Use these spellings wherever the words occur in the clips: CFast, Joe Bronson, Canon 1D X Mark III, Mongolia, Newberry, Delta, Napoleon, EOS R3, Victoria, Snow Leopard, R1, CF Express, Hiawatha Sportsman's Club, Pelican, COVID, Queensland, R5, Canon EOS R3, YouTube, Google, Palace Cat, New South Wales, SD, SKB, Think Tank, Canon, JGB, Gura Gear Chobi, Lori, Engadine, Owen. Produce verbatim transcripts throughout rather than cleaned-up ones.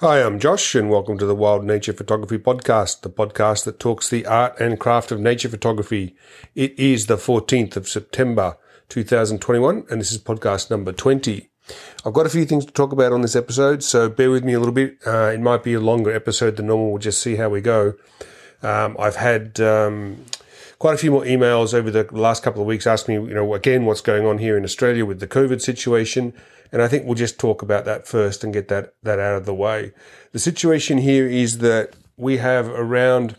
Hi, I'm Josh and welcome to the Wild Nature Photography Podcast, the podcast that talks the art and craft of nature photography. It is the fourteenth of September two thousand twenty-one and this is podcast number twenty. I've got a few things to talk about on this episode, so bear with me a little bit. Uh, it might be a longer episode than normal. We'll just see how we go. Um, I've had um, quite a few more emails over the last couple of weeks asking me, you know, again, what's going on here in Australia with the COVID situation. And I think we'll just talk about that first and get that, that out of the way. The situation here is that we have around,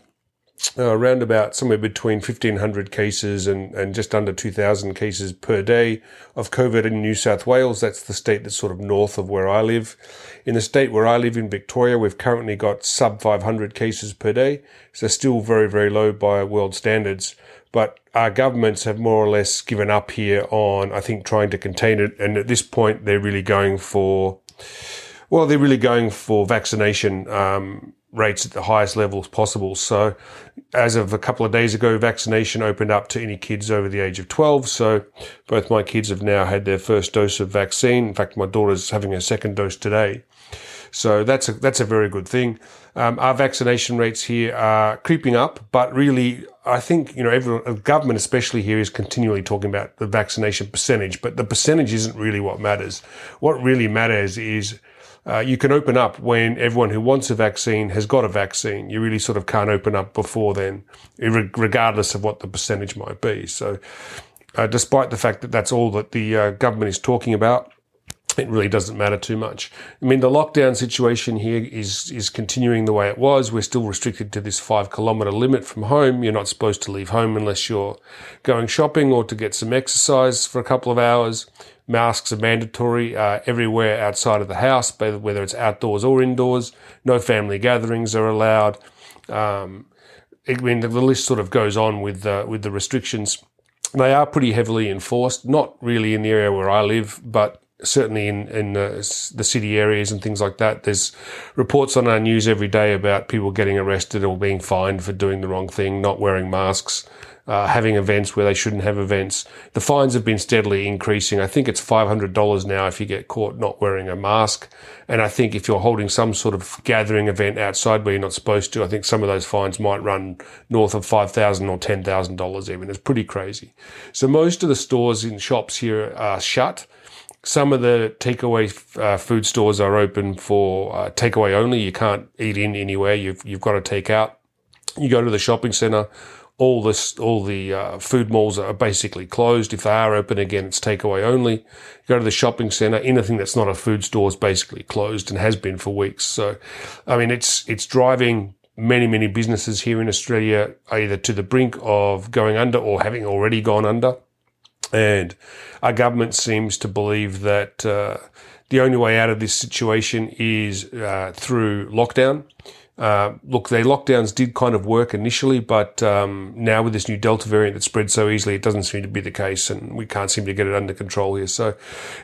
uh, around about somewhere between fifteen hundred cases and, and just under two thousand cases per day of COVID in New South Wales. That's the state that's sort of north of where I live. In the state where I live in Victoria, we've currently got sub five hundred cases per day. So still very, very low by world standards. But our governments have more or less given up here on, I think, trying to contain it. And at this point, they're really going for, well, they're really going for vaccination um, rates at the highest levels possible. So as of a couple of days ago, vaccination opened up to any kids over the age of twelve. So both my kids have now had their first dose of vaccine. In fact, my daughter's having her second dose today. So that's a, that's a very good thing. Um, our vaccination rates here are creeping up, but really, I think, you know, everyone, government especially here is continually talking about the vaccination percentage, but the percentage isn't really what matters. What really matters is uh, you can open up when everyone who wants a vaccine has got a vaccine. You really sort of can't open up before then, regardless of what the percentage might be. So uh, despite the fact that that's all that the uh, government is talking about, it really doesn't matter too much. I mean, the lockdown situation here is is continuing the way it was. We're still restricted to this five-kilometre limit from home. You're not supposed to leave home unless you're going shopping or to get some exercise for a couple of hours. Masks are mandatory uh, everywhere outside of the house, whether it's outdoors or indoors. No family gatherings are allowed. Um, I mean, the list sort of goes on with uh, with the restrictions. They are pretty heavily enforced, not really in the area where I live, but certainly in, in the, the city areas and things like that. There's reports on our news every day about people getting arrested or being fined for doing the wrong thing, not wearing masks, uh, having events where they shouldn't have events. The fines have been steadily increasing. I think it's five hundred dollars now if you get caught not wearing a mask. And I think if you're holding some sort of gathering event outside where you're not supposed to, I think some of those fines might run north of five thousand dollars or ten thousand dollars even. It's pretty crazy. So most of the stores and shops here are shut. Some of the takeaway uh, food stores are open for uh, takeaway only. You can't eat in anywhere. You've you've got to take out. You go to the shopping centre. All this, all the uh, food malls are basically closed. If they are open again, it's takeaway only. You go to the shopping centre. Anything that's not a food store is basically closed and has been for weeks. So, I mean, it's it's driving many many businesses here in Australia either to the brink of going under or having already gone under. And our government seems to believe that uh, the only way out of this situation is uh, through lockdown. Uh, look, their lockdowns did kind of work initially, but um, now with this new Delta variant that spread so easily, it doesn't seem to be the case, and we can't seem to get it under control here. So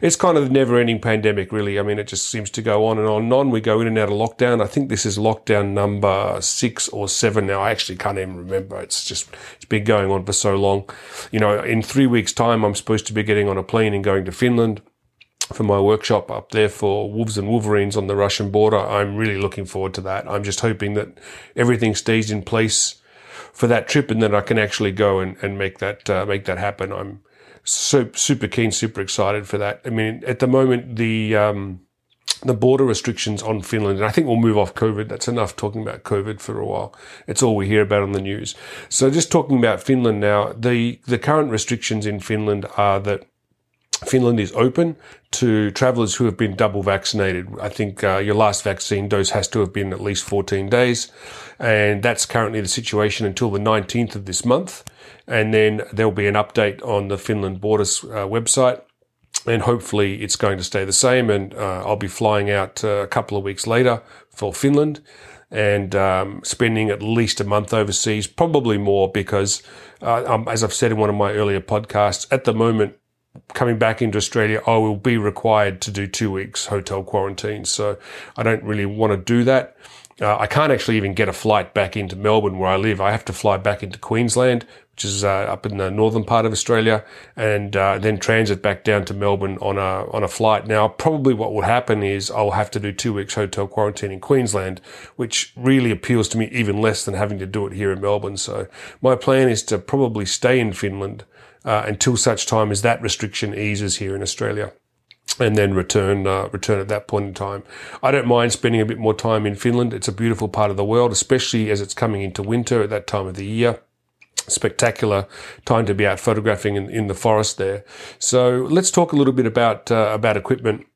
it's kind of a never-ending pandemic, really. I mean, it just seems to go on and on and on. We go in and out of lockdown. I think this is lockdown number six or seven now. I actually can't even remember. It's just it's been going on for so long. You know, in three weeks' time, I'm supposed to be getting on a plane and going to Finland for my workshop up there for wolves and wolverines on the Russian border. I'm really looking forward to that. I'm just hoping that everything stays in place for that trip and that I can actually go and, and make that uh, make that happen. I'm so super keen, super excited for that. I mean, at the moment, the um, the border restrictions on Finland, and I think we'll move off COVID. That's enough talking about COVID for a while. It's all we hear about on the news. So just talking about Finland now, the, the current restrictions in Finland are that Finland is open to travellers who have been double vaccinated. I think uh, your last vaccine dose has to have been at least fourteen days, and that's currently the situation until the nineteenth of this month. And then there'll be an update on the Finland Borders uh, website, and hopefully it's going to stay the same. And uh, I'll be flying out uh, a couple of weeks later for Finland and um, spending at least a month overseas, probably more, because uh, um, as I've said in one of my earlier podcasts, at the moment, coming back into Australia, I will be required to do two weeks hotel quarantine. So I don't really want to do that. Uh, I can't actually even get a flight back into Melbourne where I live. I have to fly back into Queensland, which is uh, up in the northern part of Australia, and uh, then transit back down to Melbourne on a on a flight. Now, probably what will happen is I'll have to do two weeks hotel quarantine in Queensland, which really appeals to me even less than having to do it here in Melbourne. So my plan is to probably stay in Finland uh, until such time as that restriction eases here in Australia, and then return uh, return at that point in time. I don't mind spending a bit more time in Finland. It's a beautiful part of the world, especially as it's coming into winter at that time of the year. Spectacular time to be out photographing in, in the forest there. So let's talk a little bit about uh, about equipment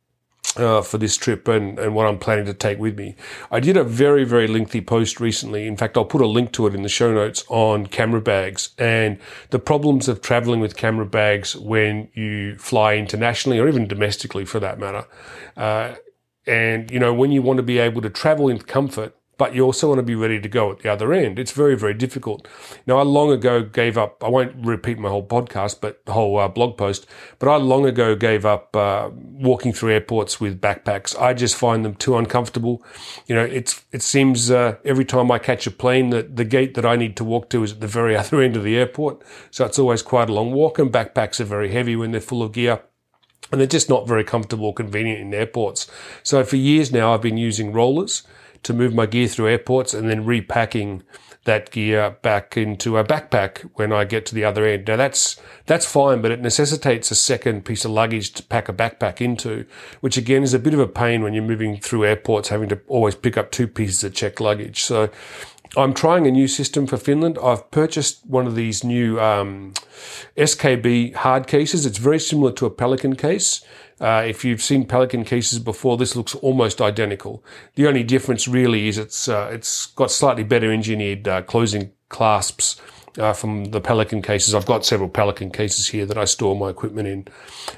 uh, for this trip and, and what I'm planning to take with me. I did a very, very lengthy post recently. In fact, I'll put a link to it in the show notes on camera bags and the problems of traveling with camera bags when you fly internationally or even domestically for that matter. Uh, and, you know, when you want to be able to travel in comfort, but you also want to be ready to go at the other end. It's very, very difficult. Now, I long ago gave up, I won't repeat my whole podcast, but the whole uh, blog post, but I long ago gave up uh, walking through airports with backpacks. I just find them too uncomfortable. You know, it's it seems uh, every time I catch a plane that the gate that I need to walk to is at the very other end of the airport. So it's always quite a long walk, and backpacks are very heavy when they're full of gear. And they're just not very comfortable or convenient in airports. So for years now, I've been using rollers to move my gear through airports and then repacking that gear back into a backpack when I get to the other end. Now, that's that's fine, but it necessitates a second piece of luggage to pack a backpack into, which, again, is a bit of a pain when you're moving through airports, having to always pick up two pieces of checked luggage. So I'm trying a new system for Finland. I've purchased one of these new um, S K B hard cases. It's very similar to a Pelican case. Uh, if you've seen Pelican cases before, this looks almost identical. The only difference really is it's uh, it's got slightly better engineered uh, closing clasps uh, from the Pelican cases. I've got several Pelican cases here that I store my equipment in.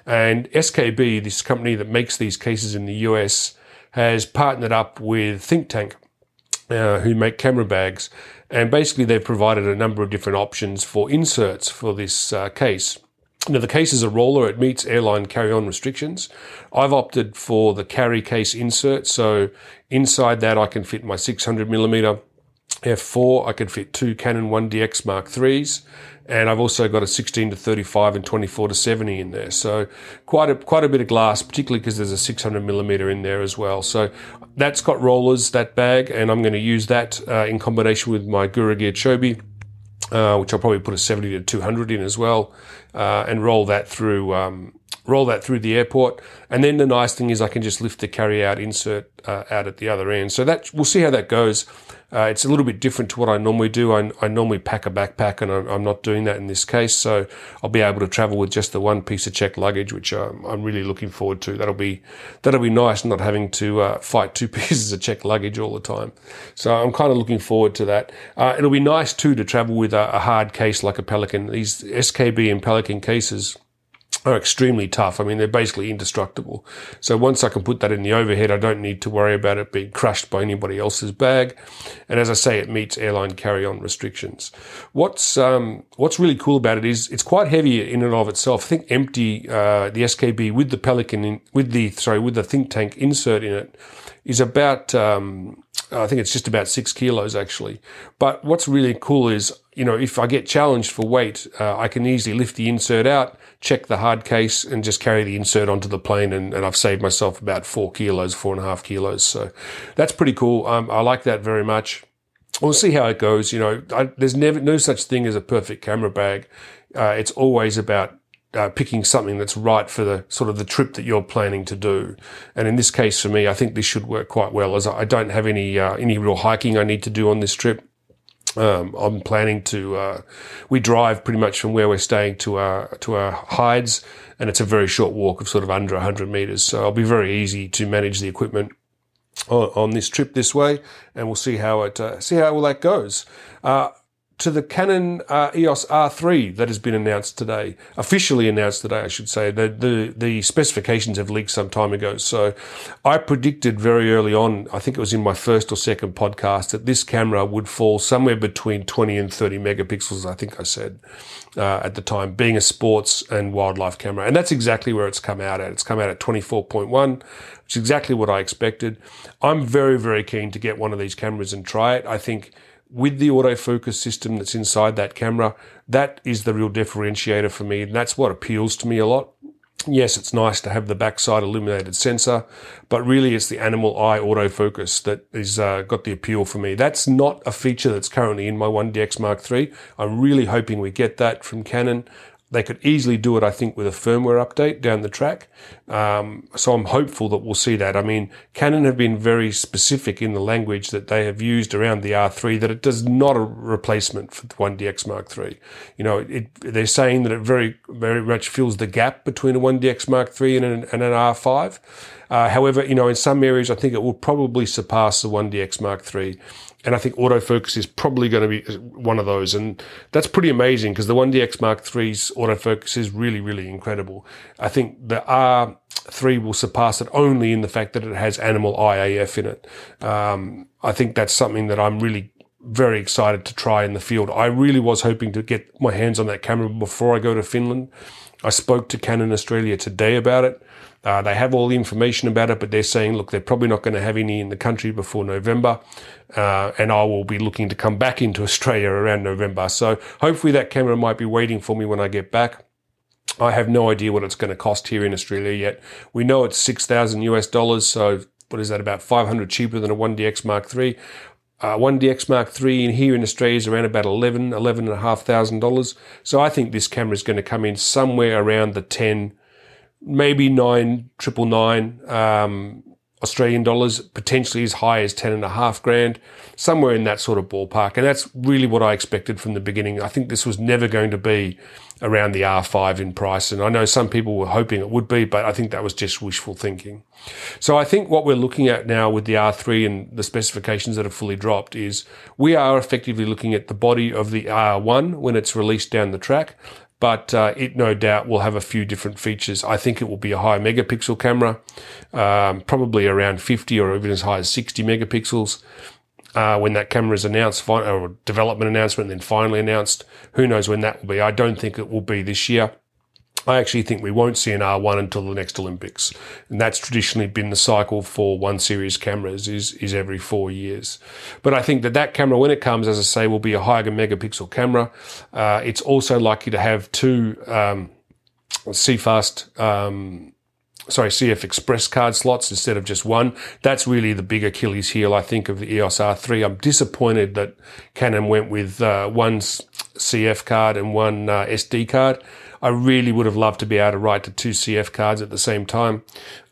And S K B, this company that makes these cases in the U S, has partnered up with Think Tank, Uh, who make camera bags, and basically they've provided a number of different options for inserts for this uh, case. Now, the case is a roller. It meets airline carry-on restrictions. I've opted for the carry case insert, so inside that I can fit my six hundred millimeter F four. I can fit two Canon one D X Mark threes, and I've also got a sixteen to thirty-five and twenty-four to seventy in there. So quite a quite a bit of glass, particularly because there's a six hundred millimeter in there as well. So that's got rollers, that bag, and I'm going to use that uh, in combination with my Gura Gear Chobi, uh, which I'll probably put a seventy to two hundred in as well, uh, and roll that through. Um, roll that through the airport. And then the nice thing is I can just lift the carry out insert uh, out at the other end. So that we'll see how that goes. Uh, it's a little bit different to what I normally do. I, I normally pack a backpack, and I, I'm not doing that in this case. So I'll be able to travel with just the one piece of checked luggage, which um, I'm really looking forward to. That'll be, that'll be nice, not having to uh, fight two pieces of checked luggage all the time. So I'm kind of looking forward to that. Uh, it'll be nice too to travel with a, a hard case like a Pelican. These S K B and Pelican cases are extremely tough. I mean, they're basically indestructible. So once I can put that in the overhead, I don't need to worry about it being crushed by anybody else's bag. And as I say, it meets airline carry-on restrictions. What's um, what's really cool about it is it's quite heavy in and of itself. I think empty uh, the S K B with the Pelican in, with the sorry with the Think Tank insert in it is about um, I think it's just about six kilos actually. But what's really cool is, you know, if I get challenged for weight, uh, I can easily lift the insert out, check the hard case, and just carry the insert onto the plane, and, and I've saved myself about four kilos, four and a half kilos. So that's pretty cool. Um, I like that very much. We'll see how it goes. You know, I, there's never no such thing as a perfect camera bag. Uh, it's always about Uh, picking something that's right for the sort of the trip that you're planning to do. And in this case for me, I think this should work quite well, as I don't have any uh, any real hiking I need to do on this trip. Um, I'm planning to, uh, we drive pretty much from where we're staying to our, to our hides, and it's a very short walk of sort of under one hundred meters. So it'll be very easy to manage the equipment on, on this trip this way, and we'll see how it, uh, see how all that goes. Uh, to the Canon uh, E O S R three that has been announced today, officially announced today, I should say. The, the the specifications have leaked some time ago. So I predicted very early on, I think it was in my first or second podcast, that this camera would fall somewhere between twenty and thirty megapixels, I think I said uh, at the time, being a sports and wildlife camera. And that's exactly where it's come out at. It's come out at twenty-four point one, which is exactly what I expected. I'm very, very keen to get one of these cameras and try it. I think with the autofocus system that's inside that camera, that is the real differentiator for me, and that's what appeals to me a lot. Yes, it's nice to have the backside illuminated sensor, but really it's the animal eye autofocus that is uh, got the appeal for me. That's not a feature that's currently in my one D X Mark three. I'm really hoping we get that from Canon. They could easily do it, I think, with a firmware update down the track. Um, so I'm hopeful that we'll see that. I mean, Canon have been very specific in the language that they have used around the R three, that it does not a replacement for the one D X Mark three. You know, it, they're saying that it very, very much fills the gap between a one D X Mark three and an, and an R five. Uh, however, you know, in some areas, I think it will probably surpass the one D X Mark three. And I think autofocus is probably going to be one of those. And that's pretty amazing, because the one D X Mark three's autofocus is really, really incredible. I think the R three will surpass it only in the fact that it has animal I A F in it. Um, I think that's something that I'm really very excited to try in the field. I really was hoping to get my hands on that camera before I go to Finland. I spoke to Canon Australia today about it. Uh, they have all the information about it, but they're saying, look, they're probably not going to have any in the country before November, uh, and I will be looking to come back into Australia around November. So hopefully that camera might be waiting for me when I get back. I have no idea what it's going to cost here in Australia yet. We know it's six thousand US dollars, so what is that, about five hundred cheaper than a one D X Mark three. Uh, one D X Mark three in here in Australia is around about eleven, eleven and a half thousand dollars. So I think this camera is going to come in somewhere around the ten, maybe nine triple nine um, Australian dollars, potentially as high as ten and a half grand, somewhere in that sort of ballpark. And that's really what I expected from the beginning. I think this was never going to be around the R five in price. And I know some people were hoping it would be, but I think that was just wishful thinking. So I think what we're looking at now with the R three and the specifications that have fully dropped is we are effectively looking at the body of the R one when it's released down the track, but uh, it no doubt will have a few different features. I think it will be a high megapixel camera, um, probably around fifty or even as high as sixty megapixels. Uh, when that camera is announced, or development announcement, and then finally announced, who knows when that will be. I don't think it will be this year. I actually think we won't see an R one until the next Olympics. And that's traditionally been the cycle for one series cameras, is, is every four years. But I think that that camera, when it comes, as I say, will be a higher megapixel camera. Uh, it's also likely to have two, um, CFast, um, Sorry, C F Express card slots instead of just one. That's really the big Achilles heel, I think, of the E O S R three. I'm disappointed that Canon went with uh, one C F card and one uh, S D card. I really would have loved to be able to write to two C F cards at the same time.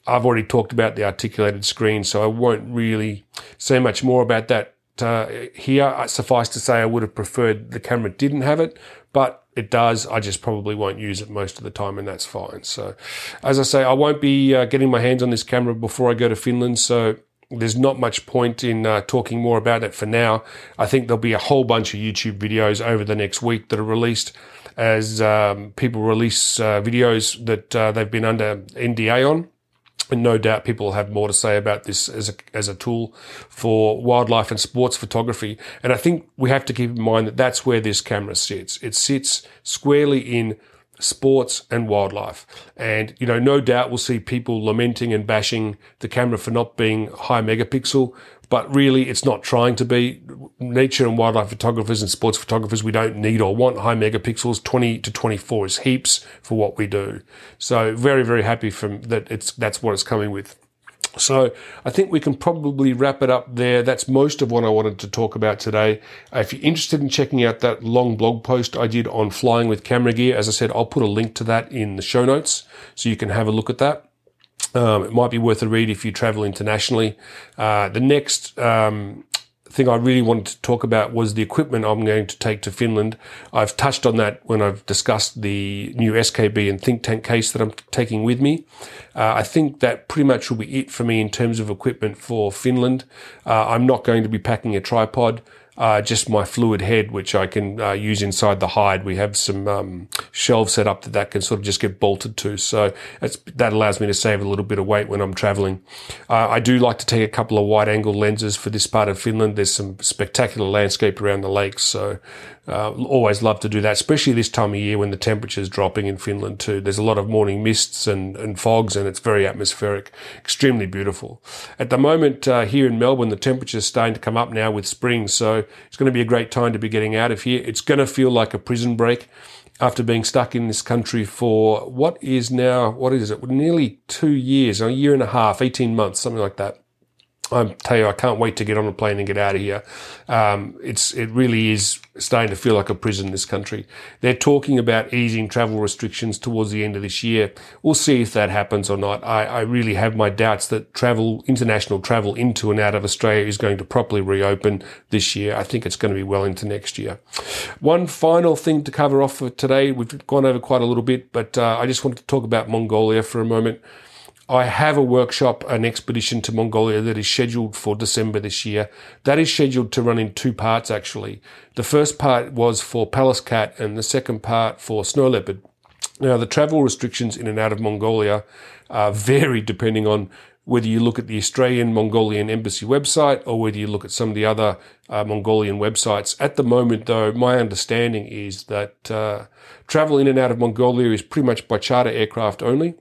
I've already talked about the articulated screen, so I won't really say much more about that uh, here. Suffice to say, I would have preferred the camera didn't have it, but it does. I just probably won't use it most of the time, and that's fine. So, as I say, I won't be uh, getting my hands on this camera before I go to Finland, so there's not much point in uh, talking more about it for now. I think there'll be a whole bunch of YouTube videos over the next week that are released as um, people release uh, videos that uh, they've been under N D A on. And no doubt people will have more to say about this as a, as a tool for wildlife and sports photography. And I think we have to keep in mind that that's where this camera sits. It sits squarely in sports and wildlife. And, you know, no doubt we'll see people lamenting and bashing the camera for not being high megapixel, but really it's not trying to be. Nature and wildlife photographers and sports photographers, we don't need or want high megapixels. twenty to twenty-four is heaps for what we do. So very, very happy from that. It's, that's what it's coming with. So I think we can probably wrap it up there. That's most of what I wanted to talk about today. If you're interested in checking out that long blog post I did on flying with camera gear, as I said, I'll put a link to that in the show notes so you can have a look at that. Um, it might be worth a read if you travel internationally. Uh, the next um, thing I really wanted to talk about was the equipment I'm going to take to Finland. I've touched on that when I've discussed the new S K B and Think Tank case that I'm taking with me. Uh, I think that pretty much will be it for me in terms of equipment for Finland. Uh, I'm not going to be packing a tripod. uh, just my fluid head, which I can uh, use inside the hide. We have some um, shelves set up that that can sort of just get bolted to. So it's, that allows me to save a little bit of weight when I'm traveling. Uh, I do like to take a couple of wide-angle lenses for this part of Finland. There's some spectacular landscape around the lakes, so uh, always love to do that, especially this time of year when the temperature's dropping in Finland too. There's a lot of morning mists and, and fogs, and it's very atmospheric, extremely beautiful. At the moment uh, here in Melbourne, the temperature's starting to come up now with spring, so it's going to be a great time to be getting out of here. It's going to feel like a prison break after being stuck in this country for what is now, what is it, nearly two years, a year and a half, eighteen months, something like that. I tell you, I can't wait to get on a plane and get out of here. Um, it's it really is starting to feel like a prison, this country. They're talking about easing travel restrictions towards the end of this year. We'll see if that happens or not. I, I really have my doubts that travel, international travel into and out of Australia is going to properly reopen this year. I think it's going to be well into next year. One final thing to cover off for today. We've gone over quite a little bit, but uh, I just wanted to talk about Mongolia for a moment. I have a workshop, an expedition to Mongolia that is scheduled for December this year. That is scheduled to run in two parts, actually. The first part was for Palace Cat and the second part for Snow Leopard. Now, the travel restrictions in and out of Mongolia uh, vary depending on whether you look at the Australian Mongolian Embassy website or whether you look at some of the other uh, Mongolian websites. At the moment, though, my understanding is that uh, travel in and out of Mongolia is pretty much by charter aircraft only,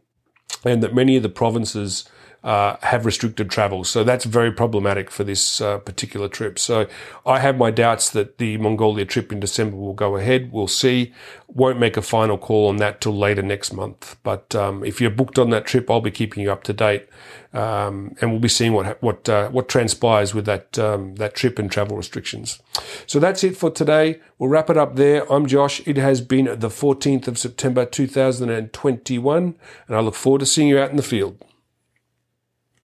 and that many of the provinces uh, have restricted travel. So that's very problematic for this uh, particular trip. So I have my doubts that the Mongolia trip in December will go ahead. We'll see. Won't make a final call on that till later next month. But um, if you're booked on that trip, I'll be keeping you up to date. Um, and we'll be seeing what what uh, what transpires with that um, that trip and travel restrictions. So that's it for today. We'll wrap it up there. I'm Josh. It has been the fourteenth of September two thousand twenty-one, and I look forward to seeing you out in the field.